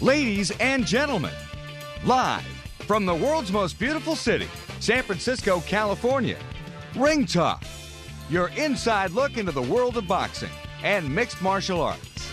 Ladies and gentlemen, live from the world's most beautiful city, San Francisco, California, Ringtalk, your inside look into the world of boxing and mixed martial arts.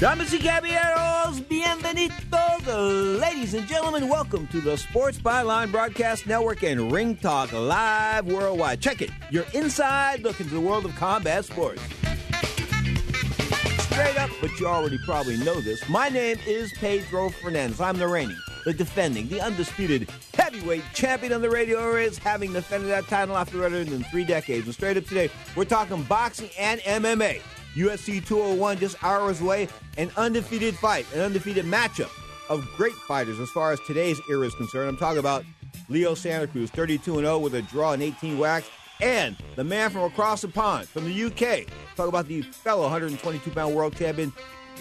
Damas y caballeros, bienvenidos, ladies and gentlemen. Welcome to the Sports Byline Broadcast Network and Ring Talk Live Worldwide. Check it, your inside look into the world of combat sports. Straight up, but you already probably know this, my name is Pedro Fernandez. I'm the reigning, the defending, the undisputed heavyweight champion on the radio is having defended that title after better than 3 decades. And straight up today, we're talking boxing and MMA. UFC 201 just hours away, an undefeated fight, an undefeated matchup of great fighters as far as today's era is concerned. I'm talking about Leo Santa Cruz, 32-0 with a draw and 18 whacks, and the man from across the pond, from the UK. Talk about the fellow 122-pound world champion,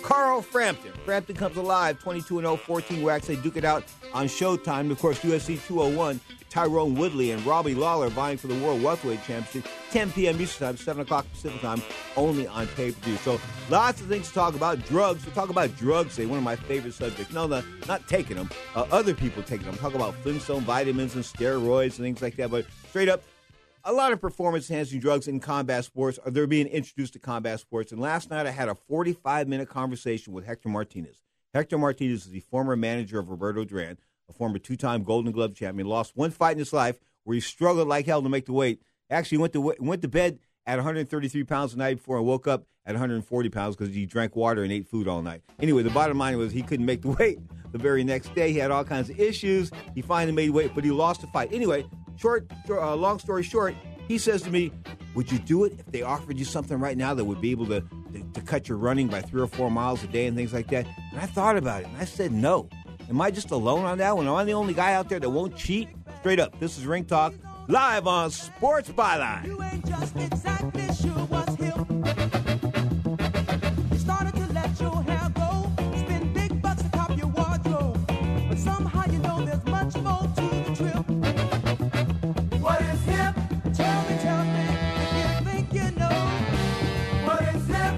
Carl Frampton. Frampton comes alive, 22-0, 14 whacks. They duke it out on Showtime. Of course, UFC 201, Tyrone Woodley and Robbie Lawler vying for the World Welterweight Championship, 10 p.m. Eastern Time, 7 o'clock Pacific Time, only on pay-per-view. So lots of things to talk about. Drugs. We'll talk about drugs today, one of my favorite subjects. No, not taking them. Other people taking them. Talk about Flintstone vitamins and steroids and things like that. But straight up, a lot of performance-enhancing drugs in combat sports, or they're being introduced to combat sports. And last night I had a 45-minute conversation with Hector Martinez. Hector Martinez is the former manager of Roberto Duran, a former 2-time Golden Glove champion, lost one fight in his life where he struggled like hell to make the weight. Actually went to bed at 133 pounds the night before and woke up at 140 pounds because he drank water and ate food all night. Anyway, the bottom line was he couldn't make the weight. The very next day, he had all kinds of issues. He finally made weight, but he lost the fight. Anyway, long story short, he says to me, would you do it if they offered you something right now that would be able to cut your running by 3 or 4 miles a day and things like that? And I thought about it, and I said no. Am I just alone on that one? Am I the only guy out there that won't cheat? Straight up, this is Ring Talk, live on Sports Byline. You ain't just exactly sure what's hip. You started to let your hair go, spend big bucks to top your wardrobe, but somehow you know there's much more to the trip. What is hip? Tell me, if you think you know. What is hip?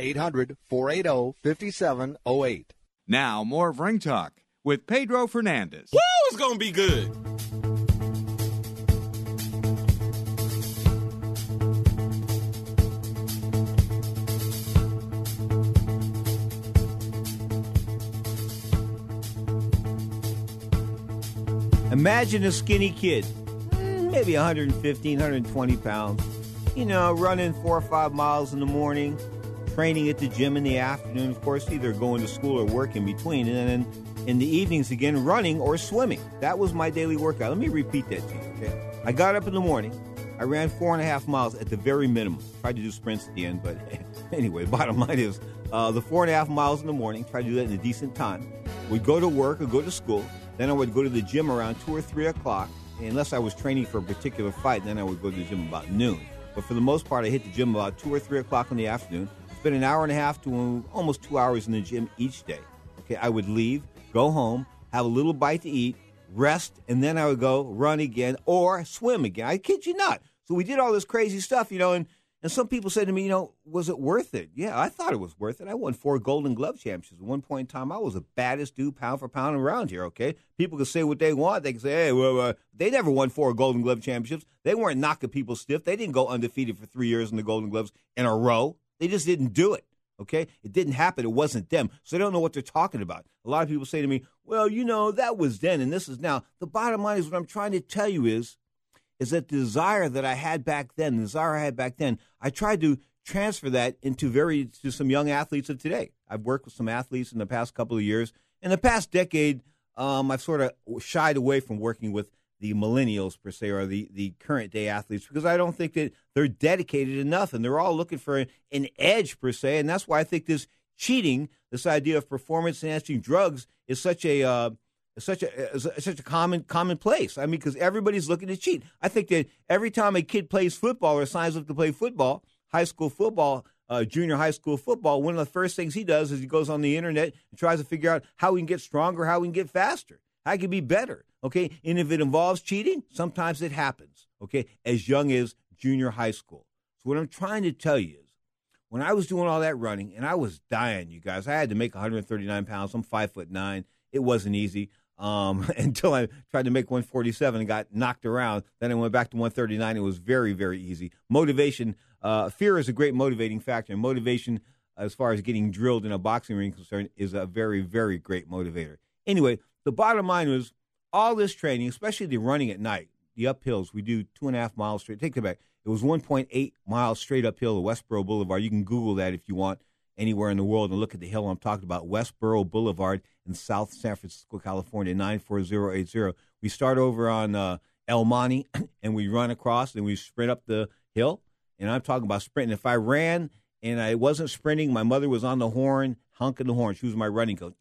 800-480-5708. Now, more of Ring Talk with Pedro Fernandez. Woo, it's going to be good. Imagine a skinny kid, maybe 115, 120 pounds, you know, running 4 or 5 miles in the morning, training at the gym in the afternoon, of course, either going to school or work in between, and then in the evenings again, running or swimming. That was my daily workout. Let me repeat that to you, okay? I got up in the morning. I ran 4.5 miles at the very minimum. Tried to do sprints at the end, but anyway, bottom line is the 4.5 miles in the morning, tried to do that in a decent time. Would go to work or go to school. Then I would go to the gym around 2 or 3 o'clock, unless I was training for a particular fight, then I would go to the gym about noon. But for the most part, I hit the gym about 2 or 3 o'clock in the afternoon. Spent an hour and a half to almost 2 hours in the gym each day. Okay, I would leave, go home, have a little bite to eat, rest, and then I would go run again or swim again. I kid you not. So we did all this crazy stuff, you know, and some people said to me, you know, was it worth it? Yeah, I thought it was worth it. I won 4 Golden Glove championships. At one point in time, I was the baddest dude pound for pound around here, okay? People can say what they want. They can say, hey, well, they never won 4 Golden Glove championships. They weren't knocking people stiff. They didn't go undefeated for 3 years in the Golden Gloves in a row. They just didn't do it, okay? It didn't happen. It wasn't them. So they don't know what they're talking about. A lot of people say to me, well, you know, that was then and this is now. The bottom line is what I'm trying to tell you is that the desire that I had back then, I tried to transfer that into to some young athletes of today. I've worked with some athletes in the past couple of years. In the past decade, I've sort of shied away from working with the millennials, per se, or the current day athletes, because I don't think that they're dedicated enough, and they're all looking for an edge, per se, and that's why I think this cheating, this idea of performance-enhancing drugs, is such a commonplace. I mean, because everybody's looking to cheat. I think that every time a kid plays football or signs up to play football, high school football, junior high school football, one of the first things he does is he goes on the internet and tries to figure out how he can get stronger, how he can get faster, how he can be better. Okay, and if it involves cheating, sometimes it happens, okay, as young as junior high school. So what I'm trying to tell you is when I was doing all that running, and I was dying, you guys. I had to make 139 pounds. I'm 5'9". It wasn't easy until I tried to make 147 and got knocked around. Then I went back to 139. It was very, very easy. Motivation, fear is a great motivating factor, and motivation, as far as getting drilled in a boxing ring concerned, is a very, very great motivator. Anyway, the bottom line was, all this training, especially the running at night, the uphills, we do 2.5 miles straight. Take it back. It was 1.8 miles straight uphill to Westboro Boulevard. You can Google that if you want anywhere in the world and look at the hill I'm talking about, Westboro Boulevard in South San Francisco, California, 94080. We start over on El Monte, and we run across, and we sprint up the hill. And I'm talking about sprinting. If I ran and I wasn't sprinting, my mother was on the horn, honking the horn. She was my running coach.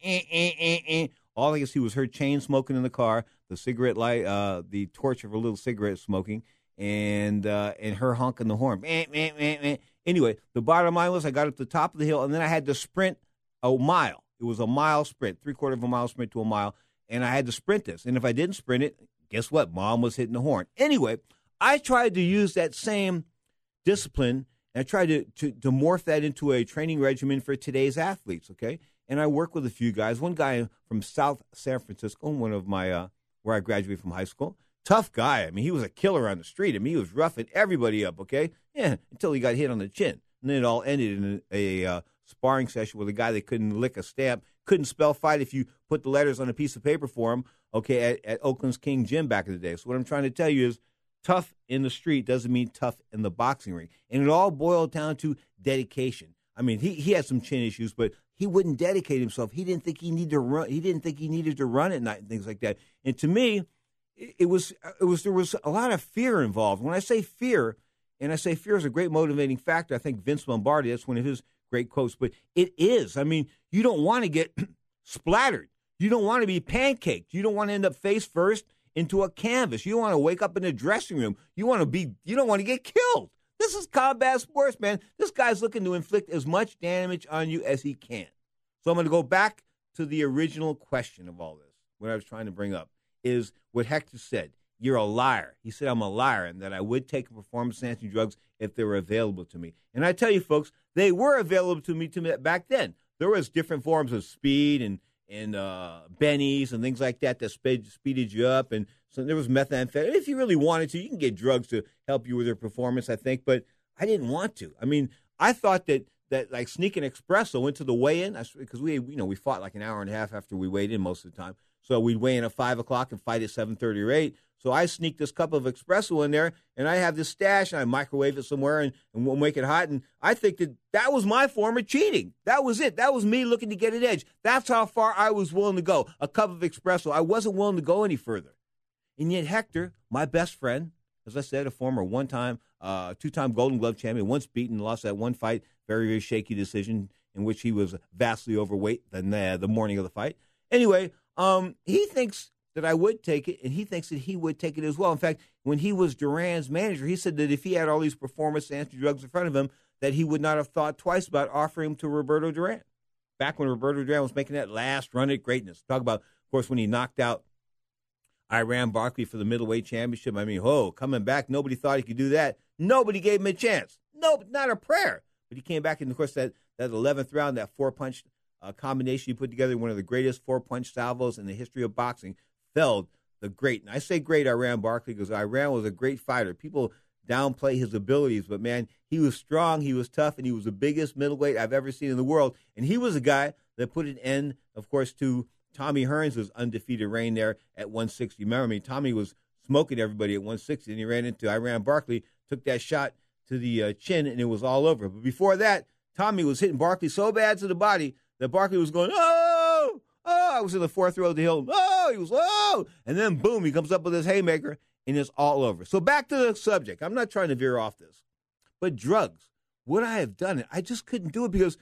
All I could see was her chain smoking in the car, the cigarette light, the torch of her little cigarette smoking, and her honking the horn. Anyway, the bottom line was I got up to the top of the hill, and then I had to sprint a mile. It was a mile sprint, three-quarter of a mile sprint to a mile, and I had to sprint this. And if I didn't sprint it, guess what? Mom was hitting the horn. Anyway, I tried to use that same discipline, and I tried to morph that into a training regimen for today's athletes, okay? And I work with a few guys. One guy from South San Francisco, one of my where I graduated from high school. Tough guy. I mean, he was a killer on the street. I mean, he was roughing everybody up, okay? Yeah, until he got hit on the chin. And then it all ended in a sparring session with a guy that couldn't lick a stamp, couldn't spell fight if you put the letters on a piece of paper for him, okay, at Oakland's King Gym back in the day. So what I'm trying to tell you is tough in the street doesn't mean tough in the boxing ring. And it all boiled down to dedication. I mean, he had some chin issues, but he wouldn't dedicate himself. He didn't think he needed to run. He didn't think he needed to run at night and things like that. And to me, it was there was a lot of fear involved. When I say fear, and I say fear is a great motivating factor. I think Vince Lombardi, that's one of his great quotes. But it is. I mean, you don't want to get splattered. You don't want to be pancaked. You don't want to end up face first into a canvas. You don't want to wake up in a dressing room. You don't want to get killed. This is combat sports, man. This guy's looking to inflict as much damage on you as he can. So I'm going to go back to the original question of all this, what I was trying to bring up, is what Hector said. You're a liar. He said, I'm a liar, and that I would take performance-enhancing drugs if they were available to me. And I tell you, folks, they were available to me back then. There was different forms of speed and bennies and things like that speeded you up. And so there was methamphetamine. If you really wanted to, you can get drugs to help you with your performance, I think. But I didn't want to. I mean, I thought that like sneaking espresso went to the weigh-in because we fought like an hour and a half after we weighed in most of the time. So we'd weigh in at 5 o'clock and fight at 7:30 or 8. So I sneak this cup of espresso in there, and I have this stash, and I microwave it somewhere, and we'll make it hot. And I think that was my form of cheating. That was it. That was me looking to get an edge. That's how far I was willing to go, a cup of espresso. I wasn't willing to go any further. And yet Hector, my best friend, as I said, a former two-time Golden Glove champion, once beaten, lost that one fight, very, very shaky decision in which he was vastly overweight the morning of the fight. Anyway, he thinks that I would take it, and he thinks that he would take it as well. In fact, when he was Duran's manager, he said that if he had all these performance-enhancing drugs in front of him, that he would not have thought twice about offering them to Roberto Duran. Back when Roberto Duran was making that last run at greatness. Talk about, of course, when he knocked out Iran Barkley for the middleweight championship. I mean, coming back, nobody thought he could do that. Nobody gave him a chance. No, not a prayer. But he came back, and of course, that 11th round, that four-punch combination he put together, one of the greatest four-punch salvos in the history of boxing, felled the great. And I say great Iran Barkley because Iran was a great fighter. People downplay his abilities, but, man, he was strong, he was tough, and he was the biggest middleweight I've ever seen in the world. And he was a guy that put an end, of course, to Tommy Hearns' undefeated reign there at 160. Remember, I mean, Tommy was smoking everybody at 160, and he ran into Iran Barkley, took that shot to the chin, and it was all over. But before that, Tommy was hitting Barkley so bad to the body that Barkley was going, I was in the fourth row of the hill. And then boom, he comes up with his haymaker, and it's all over. So back to the subject. I'm not trying to veer off this, but drugs. Would I have done it? I just couldn't do it because,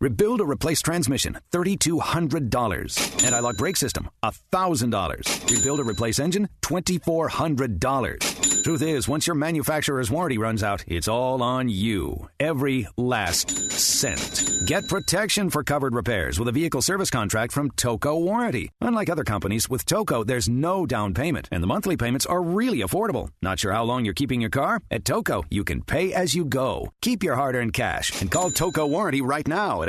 Rebuild or replace transmission, $3,200. Anti-lock brake system, $1,000. Rebuild or replace engine, $2,400. Truth is, once your manufacturer's warranty runs out, it's all on you. Every last cent. Get protection for covered repairs with a vehicle service contract from Toco Warranty. Unlike other companies, with Toco, there's no down payment, and the monthly payments are really affordable. Not sure how long you're keeping your car? At Toco, you can pay as you go. Keep your hard-earned cash and call Toco Warranty right now at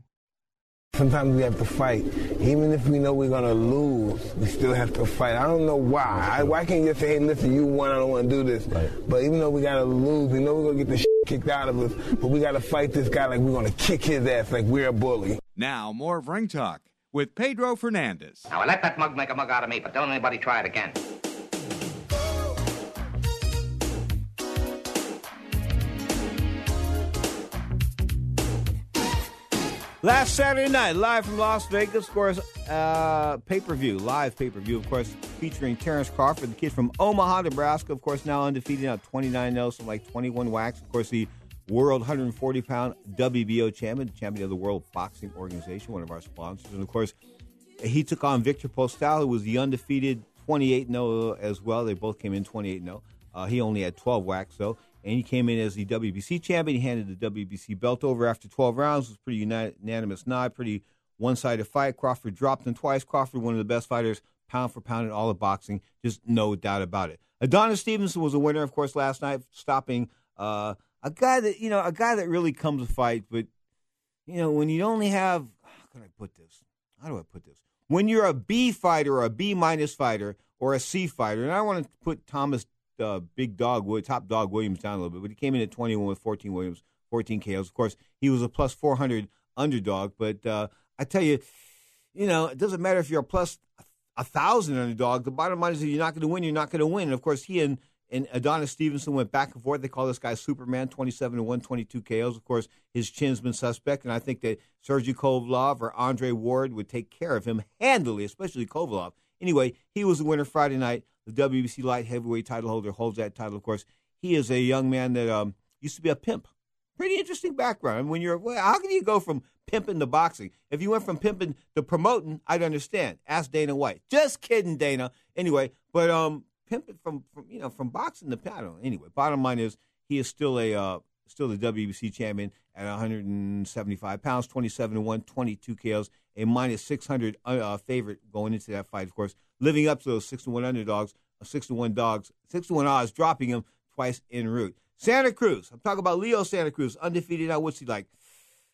Sometimes we have to fight. Even if we know we're going to lose, we still have to fight. I don't know why. Why can't you just say, hey, listen, you won, I don't want to do this. Right. But even though we got to lose, we know we're going to get the shit kicked out of us, but we got to fight this guy like we're going to kick his ass like we're a bully. Now, more of Ring Talk with Pedro Fernandez. Now, I let that mug make a mug out of me, but don't anybody try it again. Last Saturday night, live from Las Vegas, of course, live pay-per-view, of course, featuring Terrence Crawford, the kid from Omaha, Nebraska, of course, now undefeated, now 29-0, so like 21 whacks. Of course, the world 140-pound WBO champion of the World Boxing Organization, one of our sponsors. And, of course, he took on Victor Postal, who was the undefeated 28-0 as well. They both came in 28-0. He only had 12 whacks, though. And he came in as the WBC champion. He handed the WBC belt over after 12 rounds. It was pretty unanimous nod, pretty one-sided fight. Crawford dropped him twice. Crawford, one of the best fighters, pound for pound in all of boxing. Just no doubt about it. Adonis Stevenson was a winner, of course, last night, stopping a guy that really comes to fight. But, you know, when you only have, how do I put this? When you're a B fighter or a B-minus fighter or a C fighter, and I want to put Thomas Top Dog Williams down a little bit, but he came in at 21 with 14 Williams, 14 KOs. Of course, he was a plus 400 underdog, but I tell you, you know, it doesn't matter if you're a plus 1,000 underdog. The bottom line is if you're not going to win, you're not going to win. And, of course, he and Adonis Stevenson went back and forth. They call this guy Superman, 27-1, 22 KOs. Of course, his chin's been suspect, and I think that Sergey Kovlov or Andre Ward would take care of him handily, especially Kovlov. Anyway, he was the winner Friday night. The WBC light heavyweight title holder holds that title, of course. He is a young man that used to be a pimp. Pretty interesting background. I mean, how can you go from pimping to boxing? If you went from pimping to promoting, I'd understand. Ask Dana White. Just kidding, Dana. Anyway, but pimping from boxing to, I don't know. Anyway, bottom line is he is still the WBC champion at 175 pounds, 27-1, 22 KOs, a minus 600 favorite going into that fight, of course. Living up to those 6-1 underdogs, 6-1 dogs, 6-1 odds, dropping him twice en route. Santa Cruz. I'm talking about Leo Santa Cruz, undefeated now. What's he like?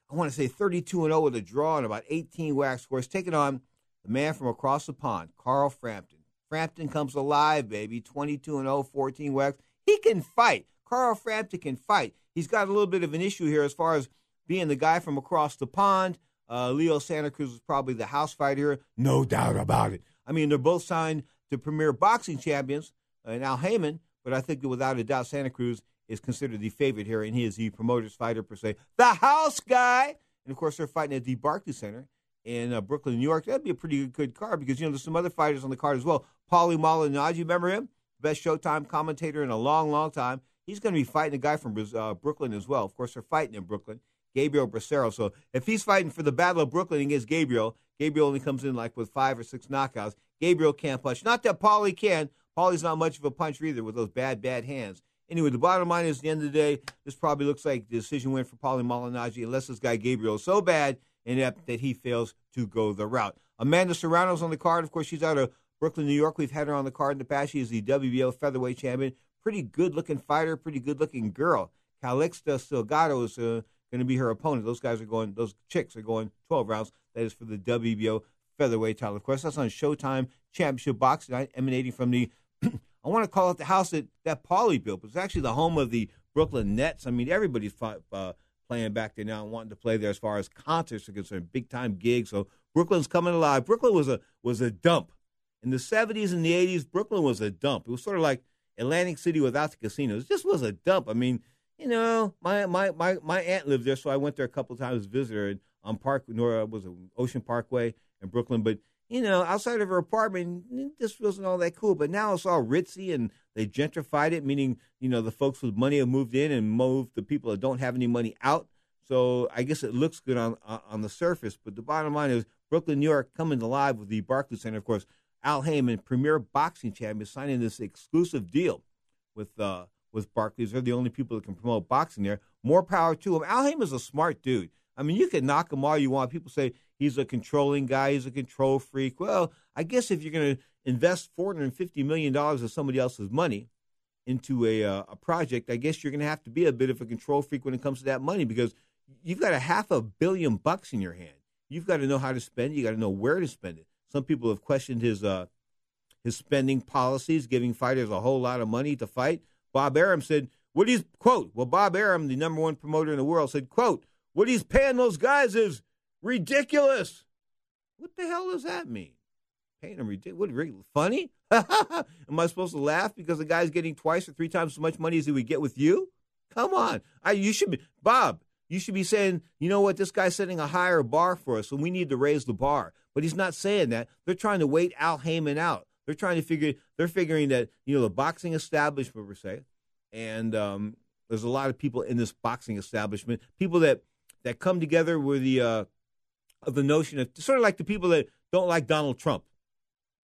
I want to say 32-0 with a draw and about 18 whack scores. Taking on the man from across the pond, Carl Frampton. Frampton comes alive, baby. 22-0, 14 whacks. He can fight. Carl Frampton can fight. He's got a little bit of an issue here as far as being the guy from across the pond. Leo Santa Cruz is probably the house fighter here. No doubt about it. I mean, they're both signed to premier boxing champions and Al Haymon, but I think that without a doubt, Santa Cruz is considered the favorite here, and he is the promoter's fighter, per se. The house guy! And, of course, they're fighting at the Barkley Center in Brooklyn, New York. That'd be a pretty good card because, you know, there's some other fighters on the card as well. Paulie Malignaggi, remember him? Best Showtime commentator in a long, long time. He's going to be fighting a guy from Brooklyn as well. Of course, they're fighting in Brooklyn. Gabriel Bracero. So if he's fighting for the Battle of Brooklyn against Gabriel only comes in like with 5 or 6 knockouts. Gabriel can't punch. Not that Paulie can. Paulie's not much of a puncher either with those bad, bad hands. Anyway, the bottom line is at the end of the day, this probably looks like the decision win for Paulie Malignaggi unless this guy Gabriel is so bad and that he fails to go the route. Amanda Serrano's on the card. Of course, she's out of Brooklyn, New York. We've had her on the card in the past. She is the WBO featherweight champion. Pretty good-looking fighter, pretty good-looking girl. Calixta Salgado is going to be her opponent. Those chicks are going 12 rounds. That is for the WBO featherweight title. Of course, that's on Showtime Championship Boxing Night, emanating from the, I want to call it the house that Paulie built, but it's actually the home of the Brooklyn Nets. I mean, everybody's playing back there now and wanting to play there as far as concerts are concerned, big-time gigs. So Brooklyn's coming alive. Brooklyn was a dump. In the 70s and the 80s, Brooklyn was a dump. It was sort of like Atlantic City without the casinos. It just was a dump. I mean, you know, my aunt lived there, so I went there a couple of times to visit her on Ocean Parkway in Brooklyn. But, you know, outside of her apartment, it just wasn't all that cool. But now it's all ritzy, and they gentrified it, meaning, you know, the folks with money have moved in and moved the people that don't have any money out. So I guess it looks good on the surface. But the bottom line is Brooklyn, New York, coming alive with the Barclays Center. Of course, Al Haymon, premier boxing champion, signing this exclusive deal with Barclays. They're the only people that can promote boxing there. More power to him. Al Haymon is a smart dude. I mean, you can knock him all you want. People say he's a controlling guy. He's a control freak. Well, I guess if you're going to invest $450 million of somebody else's money into a project, I guess you're going to have to be a bit of a control freak when it comes to that money, because you've got $500 million in your hand. You've got to know how to spend it. You've got to know where to spend it. Some people have questioned his spending policies, giving fighters a whole lot of money to fight. Bob Arum said, "What he's quote?" Well, Bob Arum, the number one promoter in the world, said, "Quote: What he's paying those guys is ridiculous." What the hell does that mean? Paying them ridiculous? What, funny? Am I supposed to laugh because the guy's getting twice or three times as much money as he would get with you? Come on, you should be Bob. You should be saying, you know what, this guy's setting a higher bar for us, so we need to raise the bar. But he's not saying that. They're trying to wait Al Haymon out. They're trying to figuring that, you know, the boxing establishment, per se, and there's a lot of people in this boxing establishment, people that come together with the notion of sort of like the people that don't like Donald Trump.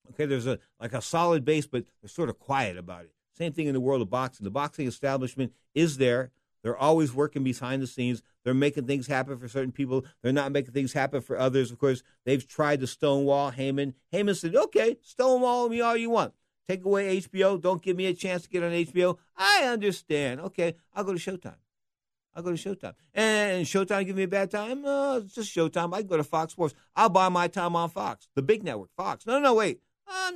Okay, there's a solid base, but they're sort of quiet about it. Same thing in the world of boxing. The boxing establishment is there. They're always working behind the scenes. They're making things happen for certain people. They're not making things happen for others. Of course, they've tried to stonewall Haymon. Haymon said, okay, stonewall me all you want. Take away HBO. Don't give me a chance to get on HBO. I understand. Okay, I'll go to Showtime. And Showtime give me a bad time? It's just Showtime. I can go to Fox Sports. I'll buy my time on Fox, the big network, Fox. No, wait.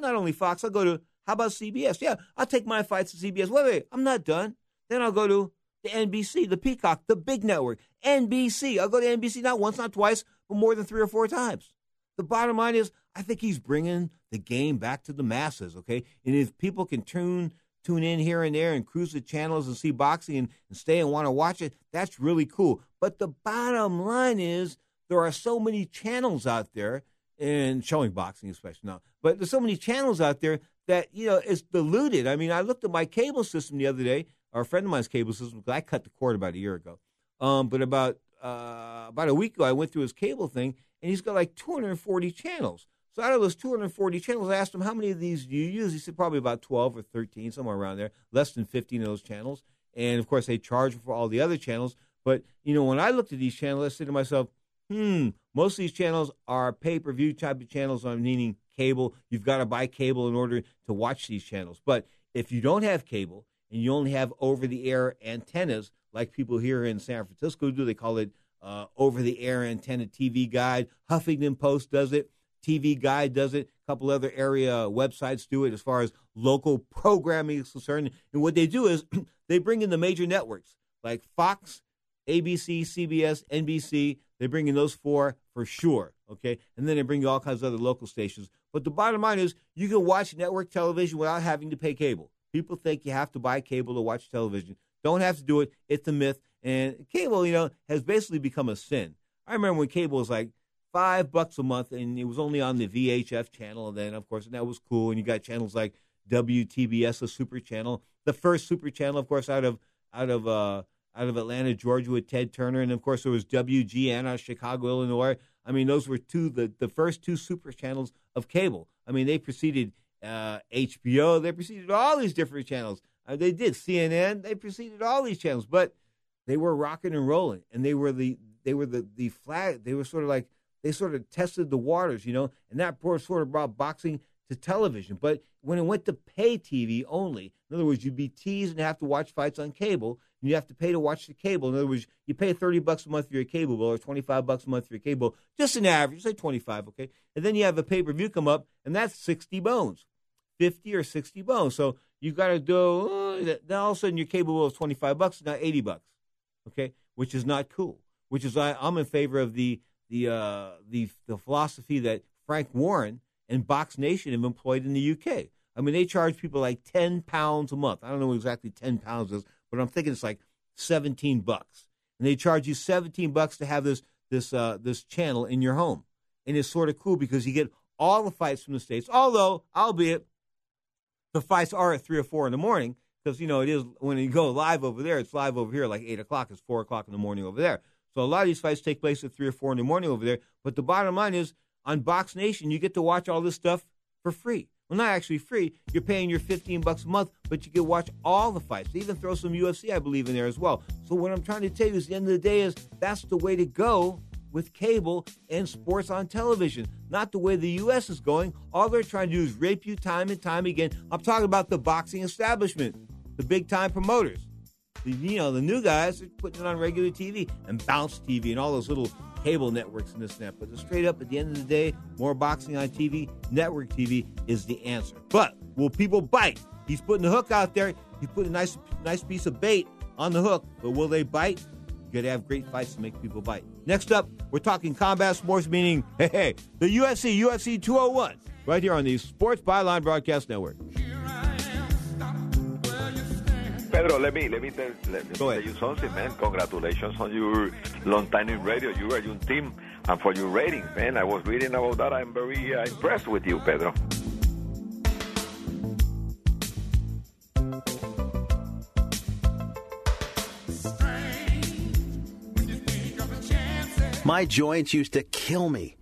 Not only Fox. I'll go to, how about CBS? Yeah, I'll take my fights to CBS. Wait, I'm not done. Then I'll go to NBC, the Peacock, the big network, NBC. I'll go to NBC not once, not twice, but more than three or four times. The bottom line is, I think he's bringing the game back to the masses, okay? And if people can tune in here and there and cruise the channels and see boxing and stay and want to watch it, that's really cool. But the bottom line is, there are so many channels out there, and showing boxing especially now, but there's so many channels out there that, you know, it's diluted. I mean, I looked at my cable system the other day, or a friend of mine's cable system, because I cut the cord about a year ago. But about a week ago, I went through his cable thing, and he's got like 240 channels. So out of those 240 channels, I asked him, how many of these do you use? He said probably about 12 or 13, somewhere around there, less than 15 of those channels. And, of course, they charge for all the other channels. But, you know, when I looked at these channels, I said to myself, most of these channels are pay-per-view type of channels, meaning cable. You've got to buy cable in order to watch these channels. But if you don't have cable, and you only have over-the-air antennas, like people here in San Francisco do. They call it over-the-air antenna TV Guide. Huffington Post does it. TV Guide does it. A couple other area websites do it as far as local programming is concerned. And what they do is they bring in the major networks, like Fox, ABC, CBS, NBC. They bring in those four for sure, okay? And then they bring you all kinds of other local stations. But the bottom line is you can watch network television without having to pay cable. People think you have to buy cable to watch television. Don't have to do it. It's a myth. And cable, you know, has basically become a sin. I remember when cable was like $5 a month, and it was only on the VHF channel then, of course, and that was cool. And you got channels like WTBS, a super channel, the first super channel, of course, out of Atlanta, Georgia, with Ted Turner, and of course there was WGN out of Chicago, Illinois. I mean, those were the first two super channels of cable. I mean, they preceded HBO, they preceded all these different channels. They did CNN, they preceded all these channels, but they were rocking and rolling, and they were the flag. They were sort of like, they sort of tested the waters, you know, and that sort of brought boxing to television. But when it went to pay TV only, in other words, you'd be teased and have to watch fights on cable, and you have to pay to watch the cable. In other words, you pay $30 a month for your cable bill or $25 a month for your cable, just an average, say 25, okay? And then you have a pay-per-view come up, and that's 60 bones, 50 or 60 bones. So you got to do, now all of a sudden your cable bill is $25, now $80, okay? Which is not cool, which is I'm in favor of the philosophy that Frank Warren and Box Nation have employed in the UK. I mean, they charge people like £10 a month. I don't know exactly £10 is, but I'm thinking it's like $17. And they charge you $17 to have this channel in your home. And it's sort of cool because you get all the fights from the States, although, albeit, the fights are at 3 or 4 in the morning because, you know, it is when you go live over there, it's live over here like 8 o'clock. It's 4 o'clock in the morning over there. So a lot of these fights take place at 3 or 4 in the morning over there. But the bottom line is, on Box Nation, you get to watch all this stuff for free. Well, not actually free. You're paying your $15 a month, but you can watch all the fights. They even throw some UFC, I believe, in there as well. So what I'm trying to tell you is, at the end of the day, is that's the way to go with cable and sports on television, not the way the U.S. is going. All they're trying to do is rape you time and time again. I'm talking about the boxing establishment, the big-time promoters. The new guys are putting it on regular TV and Bounce TV and all those little cable networks and this and that. But straight up, at the end of the day, more boxing on TV, network TV is the answer. But will people bite? He's putting the hook out there. He put a nice piece of bait on the hook. But will they bite? You got to have great fights to make people bite. Next up, we're talking combat sports, meaning, hey, the UFC 201, right here on the Sports Byline Broadcast Network. Pedro, let me tell you something, man. Congratulations on your long time in radio. You are your team, and for your ratings, man. I was reading about that. I'm very impressed with you, Pedro. My joints used to kill me.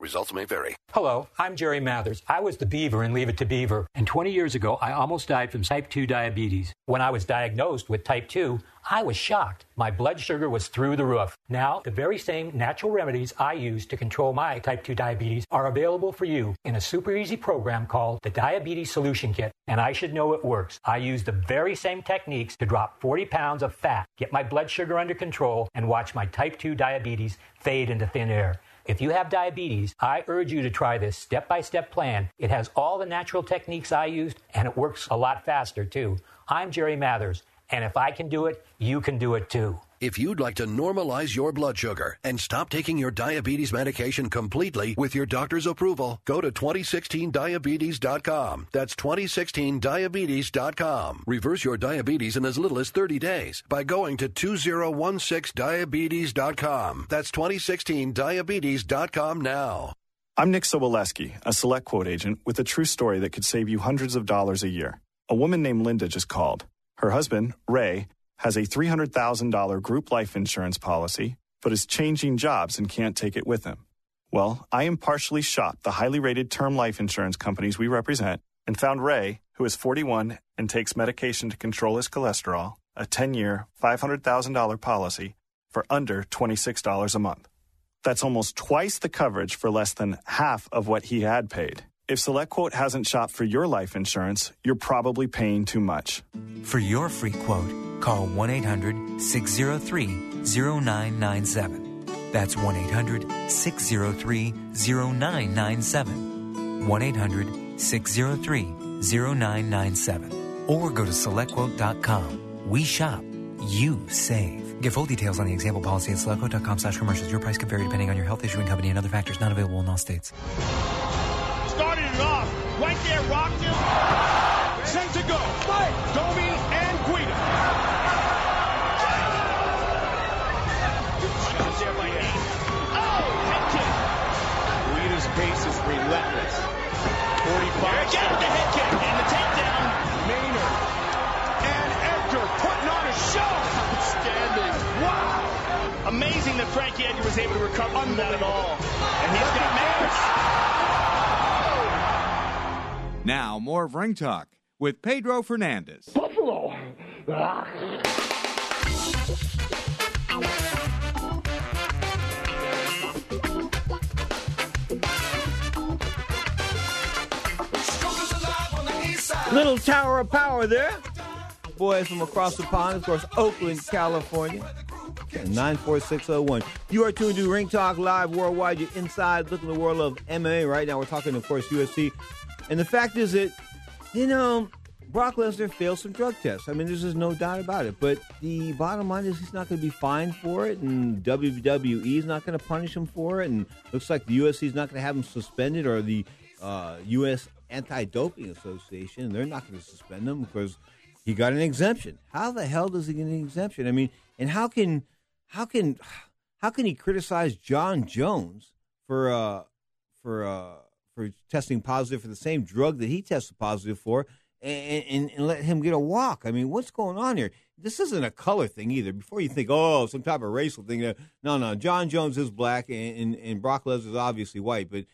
Results may vary. Hello, I'm Jerry Mathers. I was the Beaver in Leave It to Beaver. And 20 years ago, I almost died from type 2 diabetes. When I was diagnosed with type 2, I was shocked. My blood sugar was through the roof. Now, the very same natural remedies I use to control my type 2 diabetes are available for you in a super easy program called the Diabetes Solution Kit. And I should know it works. I use the very same techniques to drop 40 pounds of fat, get my blood sugar under control, and watch my type 2 diabetes fade into thin air. If you have diabetes, I urge you to try this step-by-step plan. It has all the natural techniques I used, and it works a lot faster, too. I'm Jerry Mathers, and if I can do it, you can do it, too. If you'd like to normalize your blood sugar and stop taking your diabetes medication completely with your doctor's approval, go to 2016diabetes.com. That's 2016diabetes.com. Reverse your diabetes in as little as 30 days by going to 2016diabetes.com. That's 2016diabetes.com now. I'm Nick Soboleski, a Select Quote agent with a true story that could save you hundreds of dollars a year. A woman named Linda just called. Her husband, Ray, has a $300,000 group life insurance policy, but is changing jobs and can't take it with him. Well, I impartially shopped the highly rated term life insurance companies we represent and found Ray, who is 41 and takes medication to control his cholesterol, a 10-year, $500,000 policy for under $26 a month. That's almost twice the coverage for less than half of what he had paid. If SelectQuote hasn't shopped for your life insurance, you're probably paying too much. For your free quote, call 1-800-603-0997. That's 1-800-603-0997. 1-800-603-0997. Or go to SelectQuote.com. We shop, you save. Get full details on the example policy at SelectQuote.com/commercials. Your price could vary depending on your health, issuing company, and other factors. Not available in all states. Started it off. Right there, rocked him. Sent to go. Domi and Guida. Guida was there by 8. Oh, head kick. Guida's pace is relentless. 45. Again with the head kick. Frankie Edgar was able to recover from that at all. And he's going to make it. Now, more of Ring Talk with Pedro Fernandez. Buffalo. Little tower of power there. Boys from across the pond, of course, Oakland, California. 94601. You are tuned to Ring Talk Live Worldwide. You're inside looking at the world of MMA right now. We're talking, of course, UFC. And the fact is that, you know, Brock Lesnar failed some drug tests. I mean, there's just no doubt about it. But the bottom line is he's not going to be fined for it, and WWE is not going to punish him for it, and looks like the UFC is not going to have him suspended, or the U.S. Anti-Doping Association, and they're not going to suspend him because he got an exemption. How the hell does he get an exemption? I mean, and how can he criticize John Jones for testing positive for the same drug that he tested positive for, and let him get a walk? I mean, what's going on here? This isn't a color thing either. Before you think, oh, some type of racial thing. No. John Jones is black, and Brock Lesnar is obviously white, but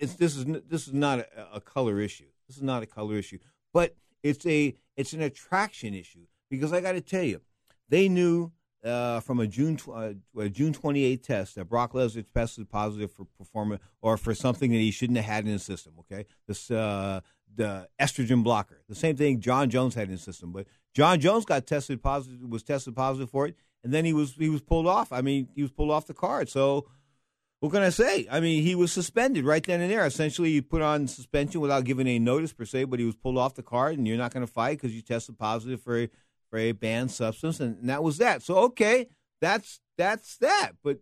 this is not a color issue. This is not a color issue, but it's an attraction issue, because I got to tell you, they knew from a June 28 test that Brock Lesnar tested positive for performance, or for something that he shouldn't have had in his system. Okay, this the estrogen blocker, the same thing John Jones had in his system, but John Jones was tested positive for it, and then he was pulled off. I mean, he was pulled off the card. So what can I say? I mean, he was suspended right then and there. Essentially, he put on suspension without giving any notice per se, but he was pulled off the card, and you're not going to fight because you tested positive for a banned substance, and that was that. So, okay, that's that, but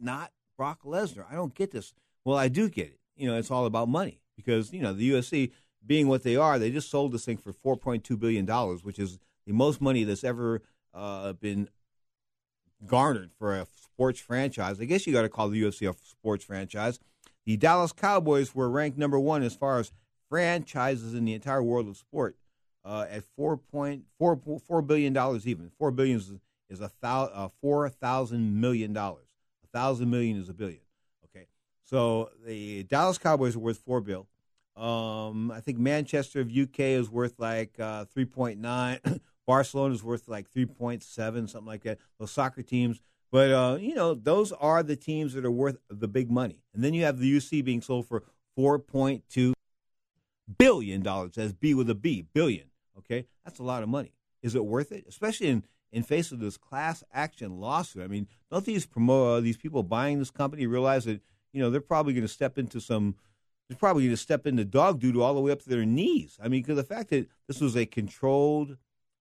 not Brock Lesnar. I don't get this. Well, I do get it. You know, it's all about money, because, you know, the UFC, being what they are, they just sold this thing for $4.2 billion, which is the most money that's ever been garnered for a sports franchise. I guess you got to call the UFC a sports franchise. The Dallas Cowboys were ranked number one as far as franchises in the entire world of sport, at $4.4 billion even. $4 billion is $4,000 million. $1,000 million is a billion. Okay, so the Dallas Cowboys are worth $4 billion. I think Manchester of UK is worth like 3.9. Barcelona is worth like 3.7, something like that, those soccer teams. But, you know, those are the teams that are worth the big money. And then you have the UC being sold for $4.2 billion. That's B with a B, billion, okay? That's a lot of money. Is it worth it? Especially in face of this class action lawsuit. I mean, don't these people buying this company realize that, you know, they're probably going to step into dog doo-doo all the way up to their knees? I mean, because the fact that this was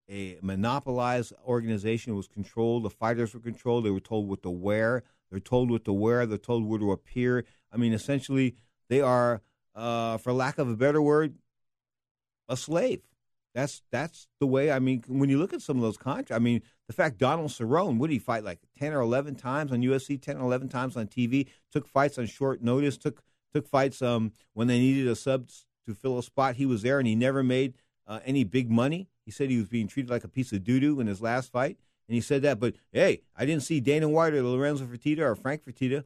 a monopolized organization. It was controlled. The fighters were controlled. They were told what to wear. They're told what to wear. They're told where to appear. I mean, essentially, they are, for lack of a better word, a slave. That's the way. I mean, when you look at some of those contracts, I mean, the fact Donald Cerrone, would he fight like 10 or 11 times on UFC, 10 or 11 times on TV, took fights on short notice, took fights when they needed a sub to fill a spot. He was there, and he never made any big money. He said he was being treated like a piece of doo-doo in his last fight, and he said that. But, hey, I didn't see Dana White or Lorenzo Fertitta or Frank Fertitta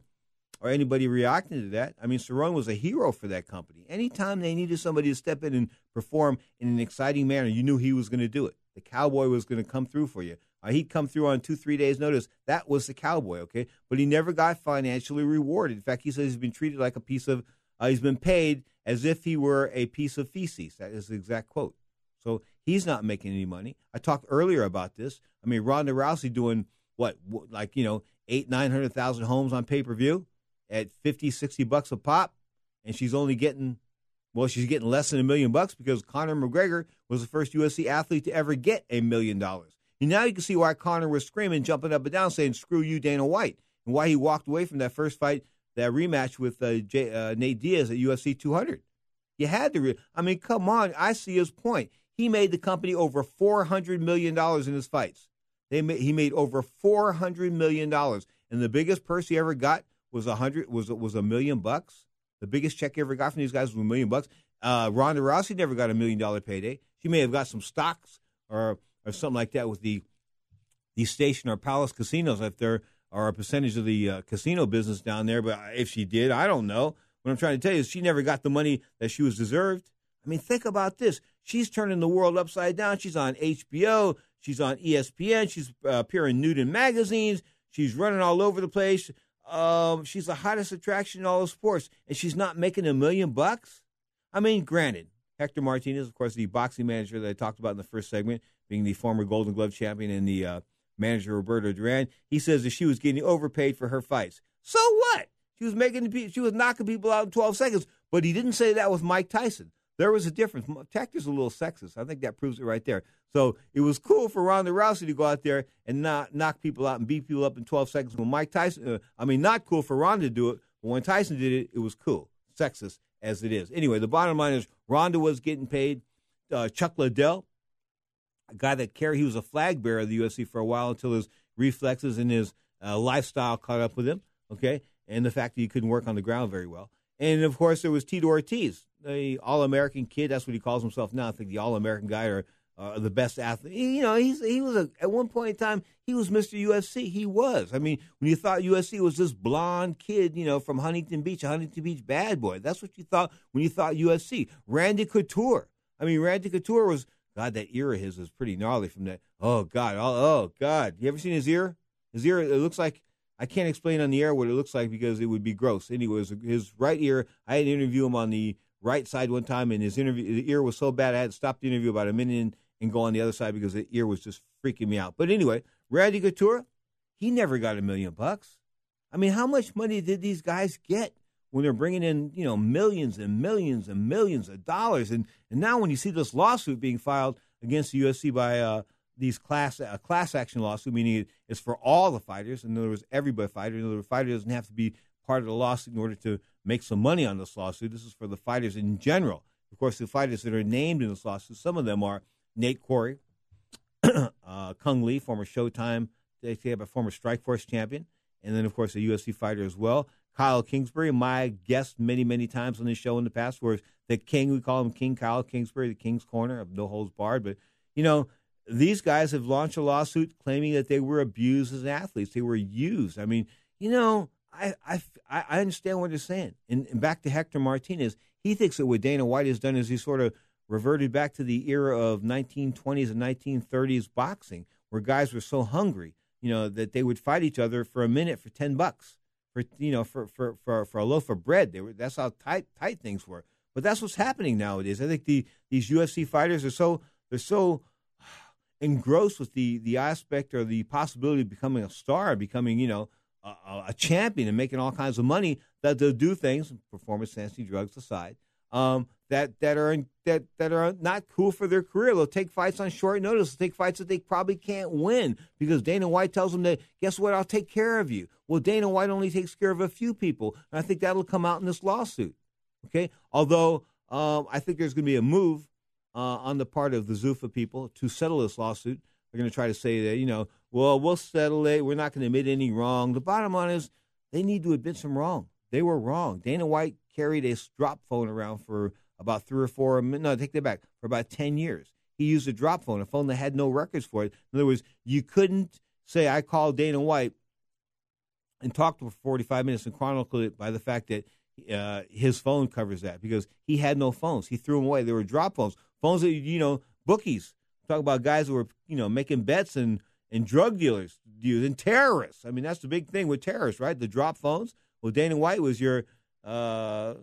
or anybody reacting to that. I mean, Cerrone was a hero for that company. Anytime they needed somebody to step in and perform in an exciting manner, you knew he was going to do it. The Cowboy was going to come through for you. He'd come through on 2-3 days' notice. That was the Cowboy, okay? But he never got financially rewarded. In fact, he says he's been treated like a piece of he's been paid as if he were a piece of feces. That is the exact quote. So he's not making any money. I talked earlier about this. I mean, Ronda Rousey doing what, like, you know, 800,000 to 900,000 homes on pay-per-view at $50-$60 a pop, and she's only getting, well, she's getting less than $1 million, because Conor McGregor was the first UFC athlete to ever get $1 million. And now you can see why Conor was screaming, jumping up and down, saying, "Screw you, Dana White," and why he walked away from that first fight, that rematch with Nate Diaz at UFC 200. You had to. I mean, come on. I see his point. He made the company over $400 million in his fights. He made over $400 million. And the biggest purse he ever got was $1 million. The biggest check he ever got from these guys was $1 million. Ronda Rousey never got $1 million payday. She may have got some stocks or something like that with the station or Palace casinos if they're or a percentage of the casino business down there. But if she did, I don't know. What I'm trying to tell you is she never got the money that she was deserved. I mean, think about this. She's turning the world upside down. She's on HBO. She's on ESPN. She's appearing nude in magazines. She's running all over the place. She's the hottest attraction in all of sports, and she's not making $1 million bucks? I mean, granted, Hector Martinez, of course, the boxing manager that I talked about in the first segment, being the former Golden Glove champion and the manager Roberto Duran, he says that she was getting overpaid for her fights. So what? She was knocking people out in 12 seconds, but he didn't say that with Mike Tyson. There was a difference. Hector's a little sexist. I think that proves it right there. So it was cool for Ronda Rousey to go out there and not knock people out and beat people up in 12 seconds. When Mike Tyson, not cool for Ronda to do it, but when Tyson did it, it was cool, sexist as it is. Anyway, the bottom line is Ronda was getting paid. Chuck Liddell, a guy that carried, he was a flag bearer of the UFC for a while until his reflexes and his lifestyle caught up with him, okay, and the fact that he couldn't work on the ground very well. And, of course, there was Tito Ortiz, the All-American kid. That's what he calls himself now. I think the All-American guy or the best athlete. At one point in time, he was Mr. UFC. He was. I mean, when you thought UFC was this blonde kid, from Huntington Beach bad boy. That's what you thought when you thought UFC. Randy Couture. I mean, Randy Couture was, God, that ear of his was pretty gnarly from that. Oh, God. Oh, God. You ever seen his ear? His ear, it looks like, I can't explain on the air what it looks like because it would be gross. Anyway, his right ear, I had to interview him on the right side one time, and the ear was so bad I had to stop the interview about a minute and go on the other side because the ear was just freaking me out. But anyway, Randy Couture, he never got $1 million bucks. I mean, how much money did these guys get when they're bringing in, millions and millions and millions of dollars? And now when you see this lawsuit being filed against the UFC by these class action lawsuit, meaning it's for all the fighters. In other words, everybody fighter. In other words, the fighter doesn't have to be part of the lawsuit in order to make some money on this lawsuit. This is for the fighters in general. Of course, the fighters that are named in this lawsuit, some of them are Nate Quarry, Kung Lee, former Showtime, former Strikeforce champion, and then, of course, a UFC fighter as well. Kyle Kingsbury, my guest many, many times on this show in the past, was the King. We call him King Kyle Kingsbury, the King's Corner of No Holds Barred. But, these guys have launched a lawsuit claiming that they were abused as athletes. They were used. I mean, I understand what they're saying. And back to Hector Martinez, he thinks that what Dana White has done is he sort of reverted back to the era of 1920s and 1930s boxing, where guys were so hungry, that they would fight each other for a minute for $10, for a loaf of bread. That's how tight things were. But that's what's happening nowadays. I think these UFC fighters are so engrossed with the aspect or the possibility of becoming a star, becoming, a champion and making all kinds of money, that they'll do things, performance-enhancing drugs aside, that are not cool for their career. They'll take fights on short notice. They'll take fights that they probably can't win because Dana White tells them that, guess what, I'll take care of you. Well, Dana White only takes care of a few people, and I think that'll come out in this lawsuit, okay? Although I think there's going to be a move on the part of the Zuffa people to settle this lawsuit. They're going to try to say that, we'll settle it. We're not going to admit any wrong. The bottom line is they need to admit some wrong. They were wrong. Dana White carried a drop phone around for about 10 years. He used a drop phone, a phone that had no records for it. In other words, you couldn't say, I called Dana White and talked to him for 45 minutes and chronicled it by the fact that his phone covers that, because he had no phones. He threw them away. They were drop phones. Phones that, bookies. Talk about guys who were, making bets and drug dealers and terrorists. I mean, that's the big thing with terrorists, right? The drop phones. Well, Dana White was had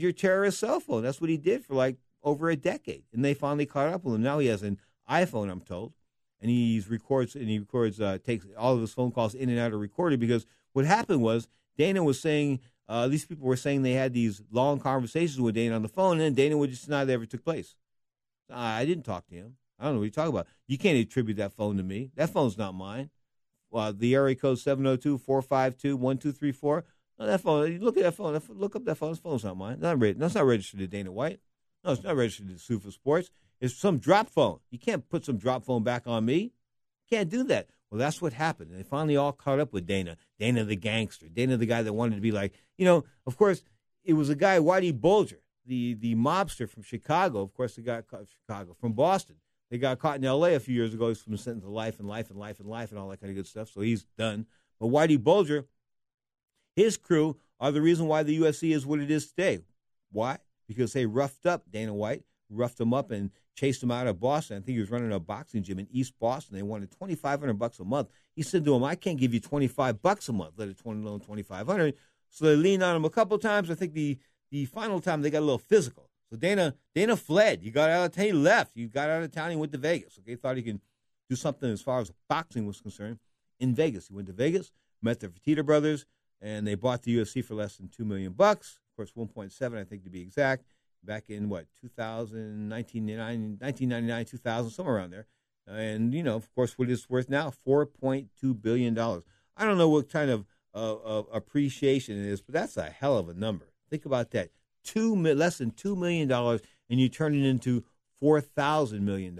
your terrorist cell phone. That's what he did for like over a decade. And they finally caught up with him. Now he has an iPhone, I'm told. And he records, takes all of his phone calls in and out of recorded, because what happened was Dana was saying, these people were saying they had these long conversations with Dana on the phone, and then Dana would just deny they ever took place. I didn't talk to him. I don't know what you're talking about. You can't attribute that phone to me. That phone's not mine. The area code 702-452-1234. No, that phone, look at that phone. Look up that phone. That phone's not mine. That's not registered to Dana White. No, it's not registered to Sue for Sports. It's some drop phone. You can't put some drop phone back on me. You can't do that. Well, that's what happened. They finally all caught up with Dana. Dana the gangster. Dana the guy that wanted to be like, of course, it was a guy, Whitey Bulger, the mobster from Chicago. Of course, the guy from Boston. They got caught in L.A. a few years ago. He's been sentenced to life and life and life and life and all that kind of good stuff. So he's done. But Whitey Bulger, his crew are the reason why the UFC is what it is today. Why? Because they roughed up Dana White, roughed him up and chased him out of Boston. I think he was running a boxing gym in East Boston. They wanted $2,500 a month. He said to him, I can't give you $25 a month, let it alone $2,500. So they leaned on him a couple of times. I think the final time they got a little physical. So Dana fled. He got out of town. He left. He got out of town. He went to Vegas. Okay, thought he could do something as far as boxing was concerned in Vegas. He went to Vegas, met the Fertitta brothers, and they bought the UFC for less than $2 million. Of course, 1.7, I think, to be exact. Back in what 1999, 2000, somewhere around there. And you know, of course, what it's worth now, $4.2 billion. I don't know what kind of appreciation it is, but that's a hell of a number. Think about that. Less than $2 million, and you turn it into $4,000 million.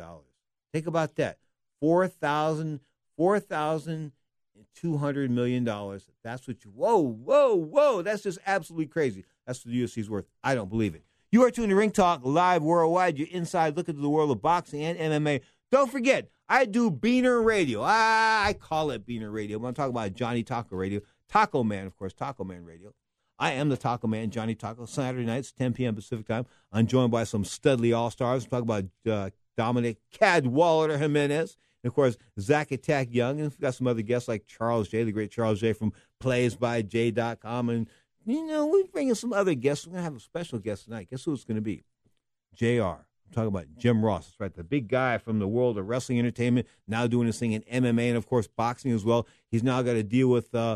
Think about that. $4,200 million. That's what you, whoa. That's just absolutely crazy. That's what the UFC's worth. I don't believe it. You are tuned to Ring Talk Live Worldwide. You're inside looking into the world of boxing and MMA. Don't forget, I do Beaner Radio. I call it Beaner Radio. I'm talking about Johnny Taco Radio. Taco Man, of course, Taco Man Radio. I am the Taco Man, Johnny Taco. Saturday nights, 10 p.m. Pacific time. I'm joined by some studly all-stars. I'm talking about Dominic Cadwallader Jimenez. And, of course, Zach Attack Young. And we've got some other guests like Charles J, the great Charles J from playsbyj.com. And, you know, we bring in some other guests. We're going to have a special guest tonight. Guess who it's going to be? JR. I'm talking about Jim Ross. That's right, the big guy from the world of wrestling entertainment, now doing his thing in MMA and, of course, boxing as well. He's now got to deal with Al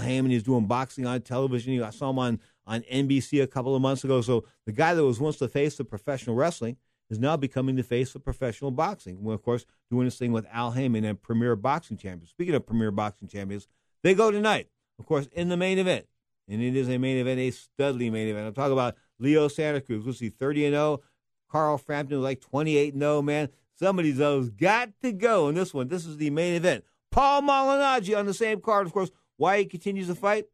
Haymon. He's doing boxing on television. I saw him on NBC a couple of months ago. So the guy that was once the face of professional wrestling is now becoming the face of professional boxing. We're, of course, doing this thing with Al Haymon and Premier Boxing Champions. Speaking of Premier Boxing Champions, they go tonight, of course, in the main event. And it is a main event, a studly main event. I'm talking about Leo Santa Cruz. We'll see 30-0. Carl Frampton was like 28-0, man. Some of these O's got to go in this one. This is the main event. Paulie Malignaggi on the same card, of course. Why he continues to fight,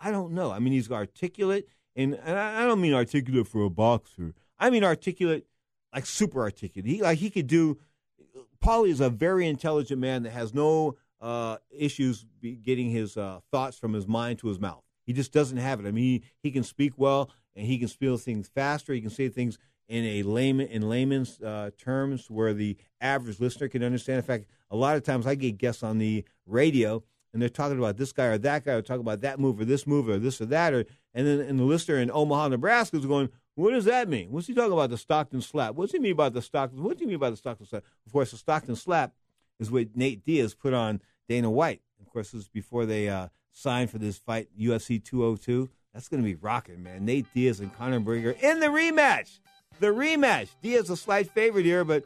I don't know. I mean, he's articulate, and I don't mean articulate for a boxer. I mean articulate, like super articulate. He could do. Paulie is a very intelligent man that has no issues getting his thoughts from his mind to his mouth. He just doesn't have it. I mean, he can speak well, and he can spiel things faster. He can say things in layman's terms where the average listener can understand. In fact, a lot of times I get guests on the radio. And they're talking about this guy or that guy, or talking about that move or this or that, or and the listener in Omaha, Nebraska is going, what does that mean? What's he talking about, the Stockton slap? What's he mean about the Stockton? What do you mean by the Stockton slap? Of course, the Stockton slap is what Nate Diaz put on Dana White. Of course, this is before they signed for this fight, UFC 202. That's going to be rocking, man. Nate Diaz and Conor McGregor in the rematch. The rematch. Diaz a slight favorite here, but.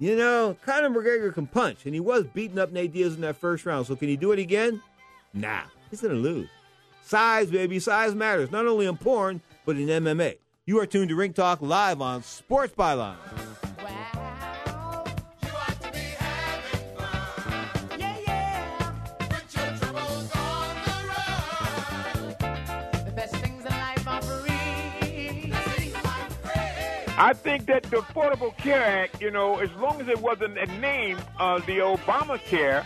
You know, Conor McGregor can punch, and he was beating up Nate Diaz in that first round. So can he do it again? Nah, he's going to lose. Size, baby. Size matters, not only in porn, but in MMA. You are tuned to Ring Talk Live on Sports Byline. I think that the Affordable Care Act, you know, as long as it wasn't a name of the Obamacare,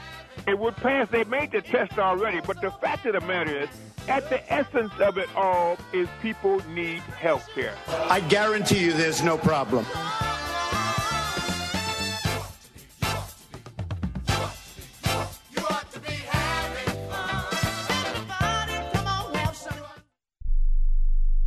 it would pass. They made the test already. But the fact of the matter is, at the essence of it all is people need health care. I guarantee you there's no problem.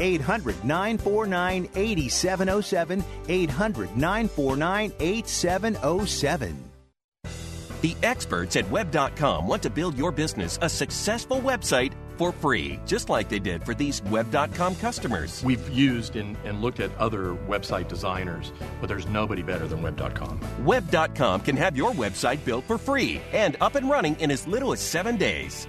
8707, 800-949-8707, 800-949-8707. The experts at Web.com want to build your business a successful website for free, just like they did for these Web.com customers. We've used and looked at other website designers, but there's nobody better than Web.com. Web.com can have your website built for free and up and running in as little as 7 days.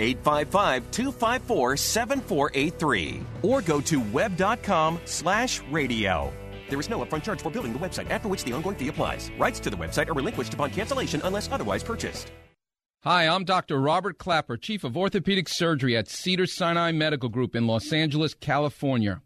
855-254-7483, or go to web.com/radio. There is no upfront charge for building the website, after which the ongoing fee applies. Rights to the website are relinquished upon cancellation unless otherwise purchased. Hi, I'm Dr. Robert Clapper, Chief of Orthopedic Surgery at Cedars-Sinai Medical Group in Los Angeles, California.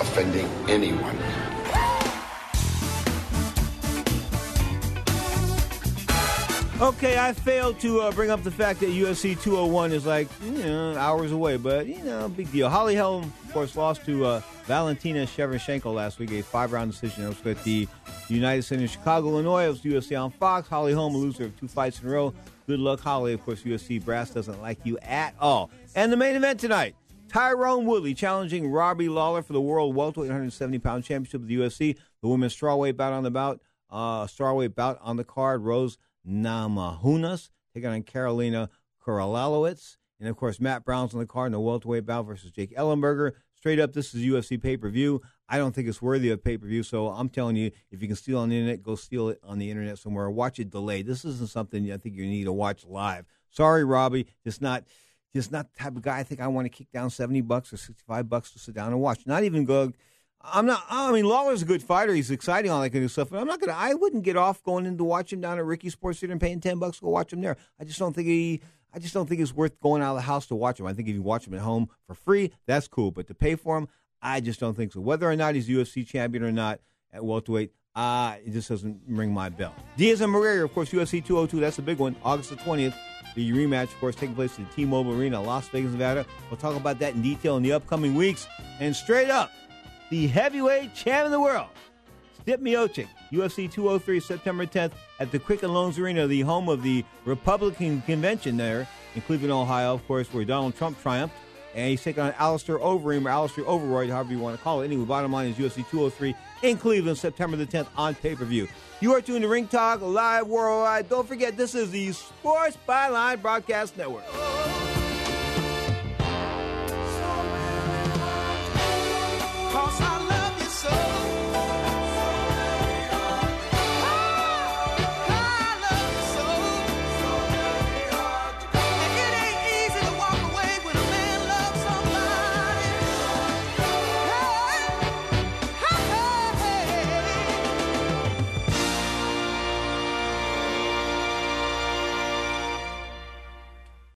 offending anyone. Okay, I failed to bring up the fact that UFC 201 is like, hours away, but, big deal. Holly Holm, of course, lost to Valentina Shevchenko last week, a 5-round decision. It was at the United Center in Chicago, Illinois. It was UFC on Fox. Holly Holm, a loser of 2 fights in a row. Good luck, Holly. Of course, UFC brass doesn't like you at all. And the main event tonight, Tyrone Woodley challenging Robbie Lawler for the World Welterweight 170-pound championship of the UFC. The women's strawweight bout on the card. Rose Namajunas taking on Karolina Korolalowicz. And, of course, Matt Brown's on the card in the welterweight bout versus Jake Ellenberger. Straight up, this is UFC pay-per-view. I don't think it's worthy of pay-per-view, so I'm telling you, if you can steal on the Internet, go steal it on the Internet somewhere. Watch it delayed. This isn't something I think you need to watch live. Sorry, Robbie. Just not the type of guy I think I want to kick down $70 or $65 to sit down and watch. Not even go. Lawler's a good fighter. He's exciting, all that kind of stuff. But I wouldn't get off going in to watch him down at Ricky's Sports Theater and paying $10 to go watch him there. I just don't think it's worth going out of the house to watch him. I think if you watch him at home for free, that's cool. But to pay for him, I just don't think so. Whether or not he's UFC champion or not at welterweight, it just doesn't ring my bell. Diaz and Moreira, of course, UFC 202. That's a big one. August the 20th. The rematch, of course, taking place at the T-Mobile Arena, Las Vegas, Nevada. We'll talk about that in detail in the upcoming weeks. And straight up, the heavyweight champ of the world, Stipe Miocic, UFC 203, September 10th at the Quicken Loans Arena, the home of the Republican convention there in Cleveland, Ohio, of course, where Donald Trump triumphed. And he's taking on Alistair Overeem, or Alistair Overroyd, however you want to call it. Anyway, bottom line is UFC 203 in Cleveland, September the 10th on pay-per-view. You are tuned to Ring Talk Live Worldwide. Don't forget, this is the Sports Byline Broadcast Network.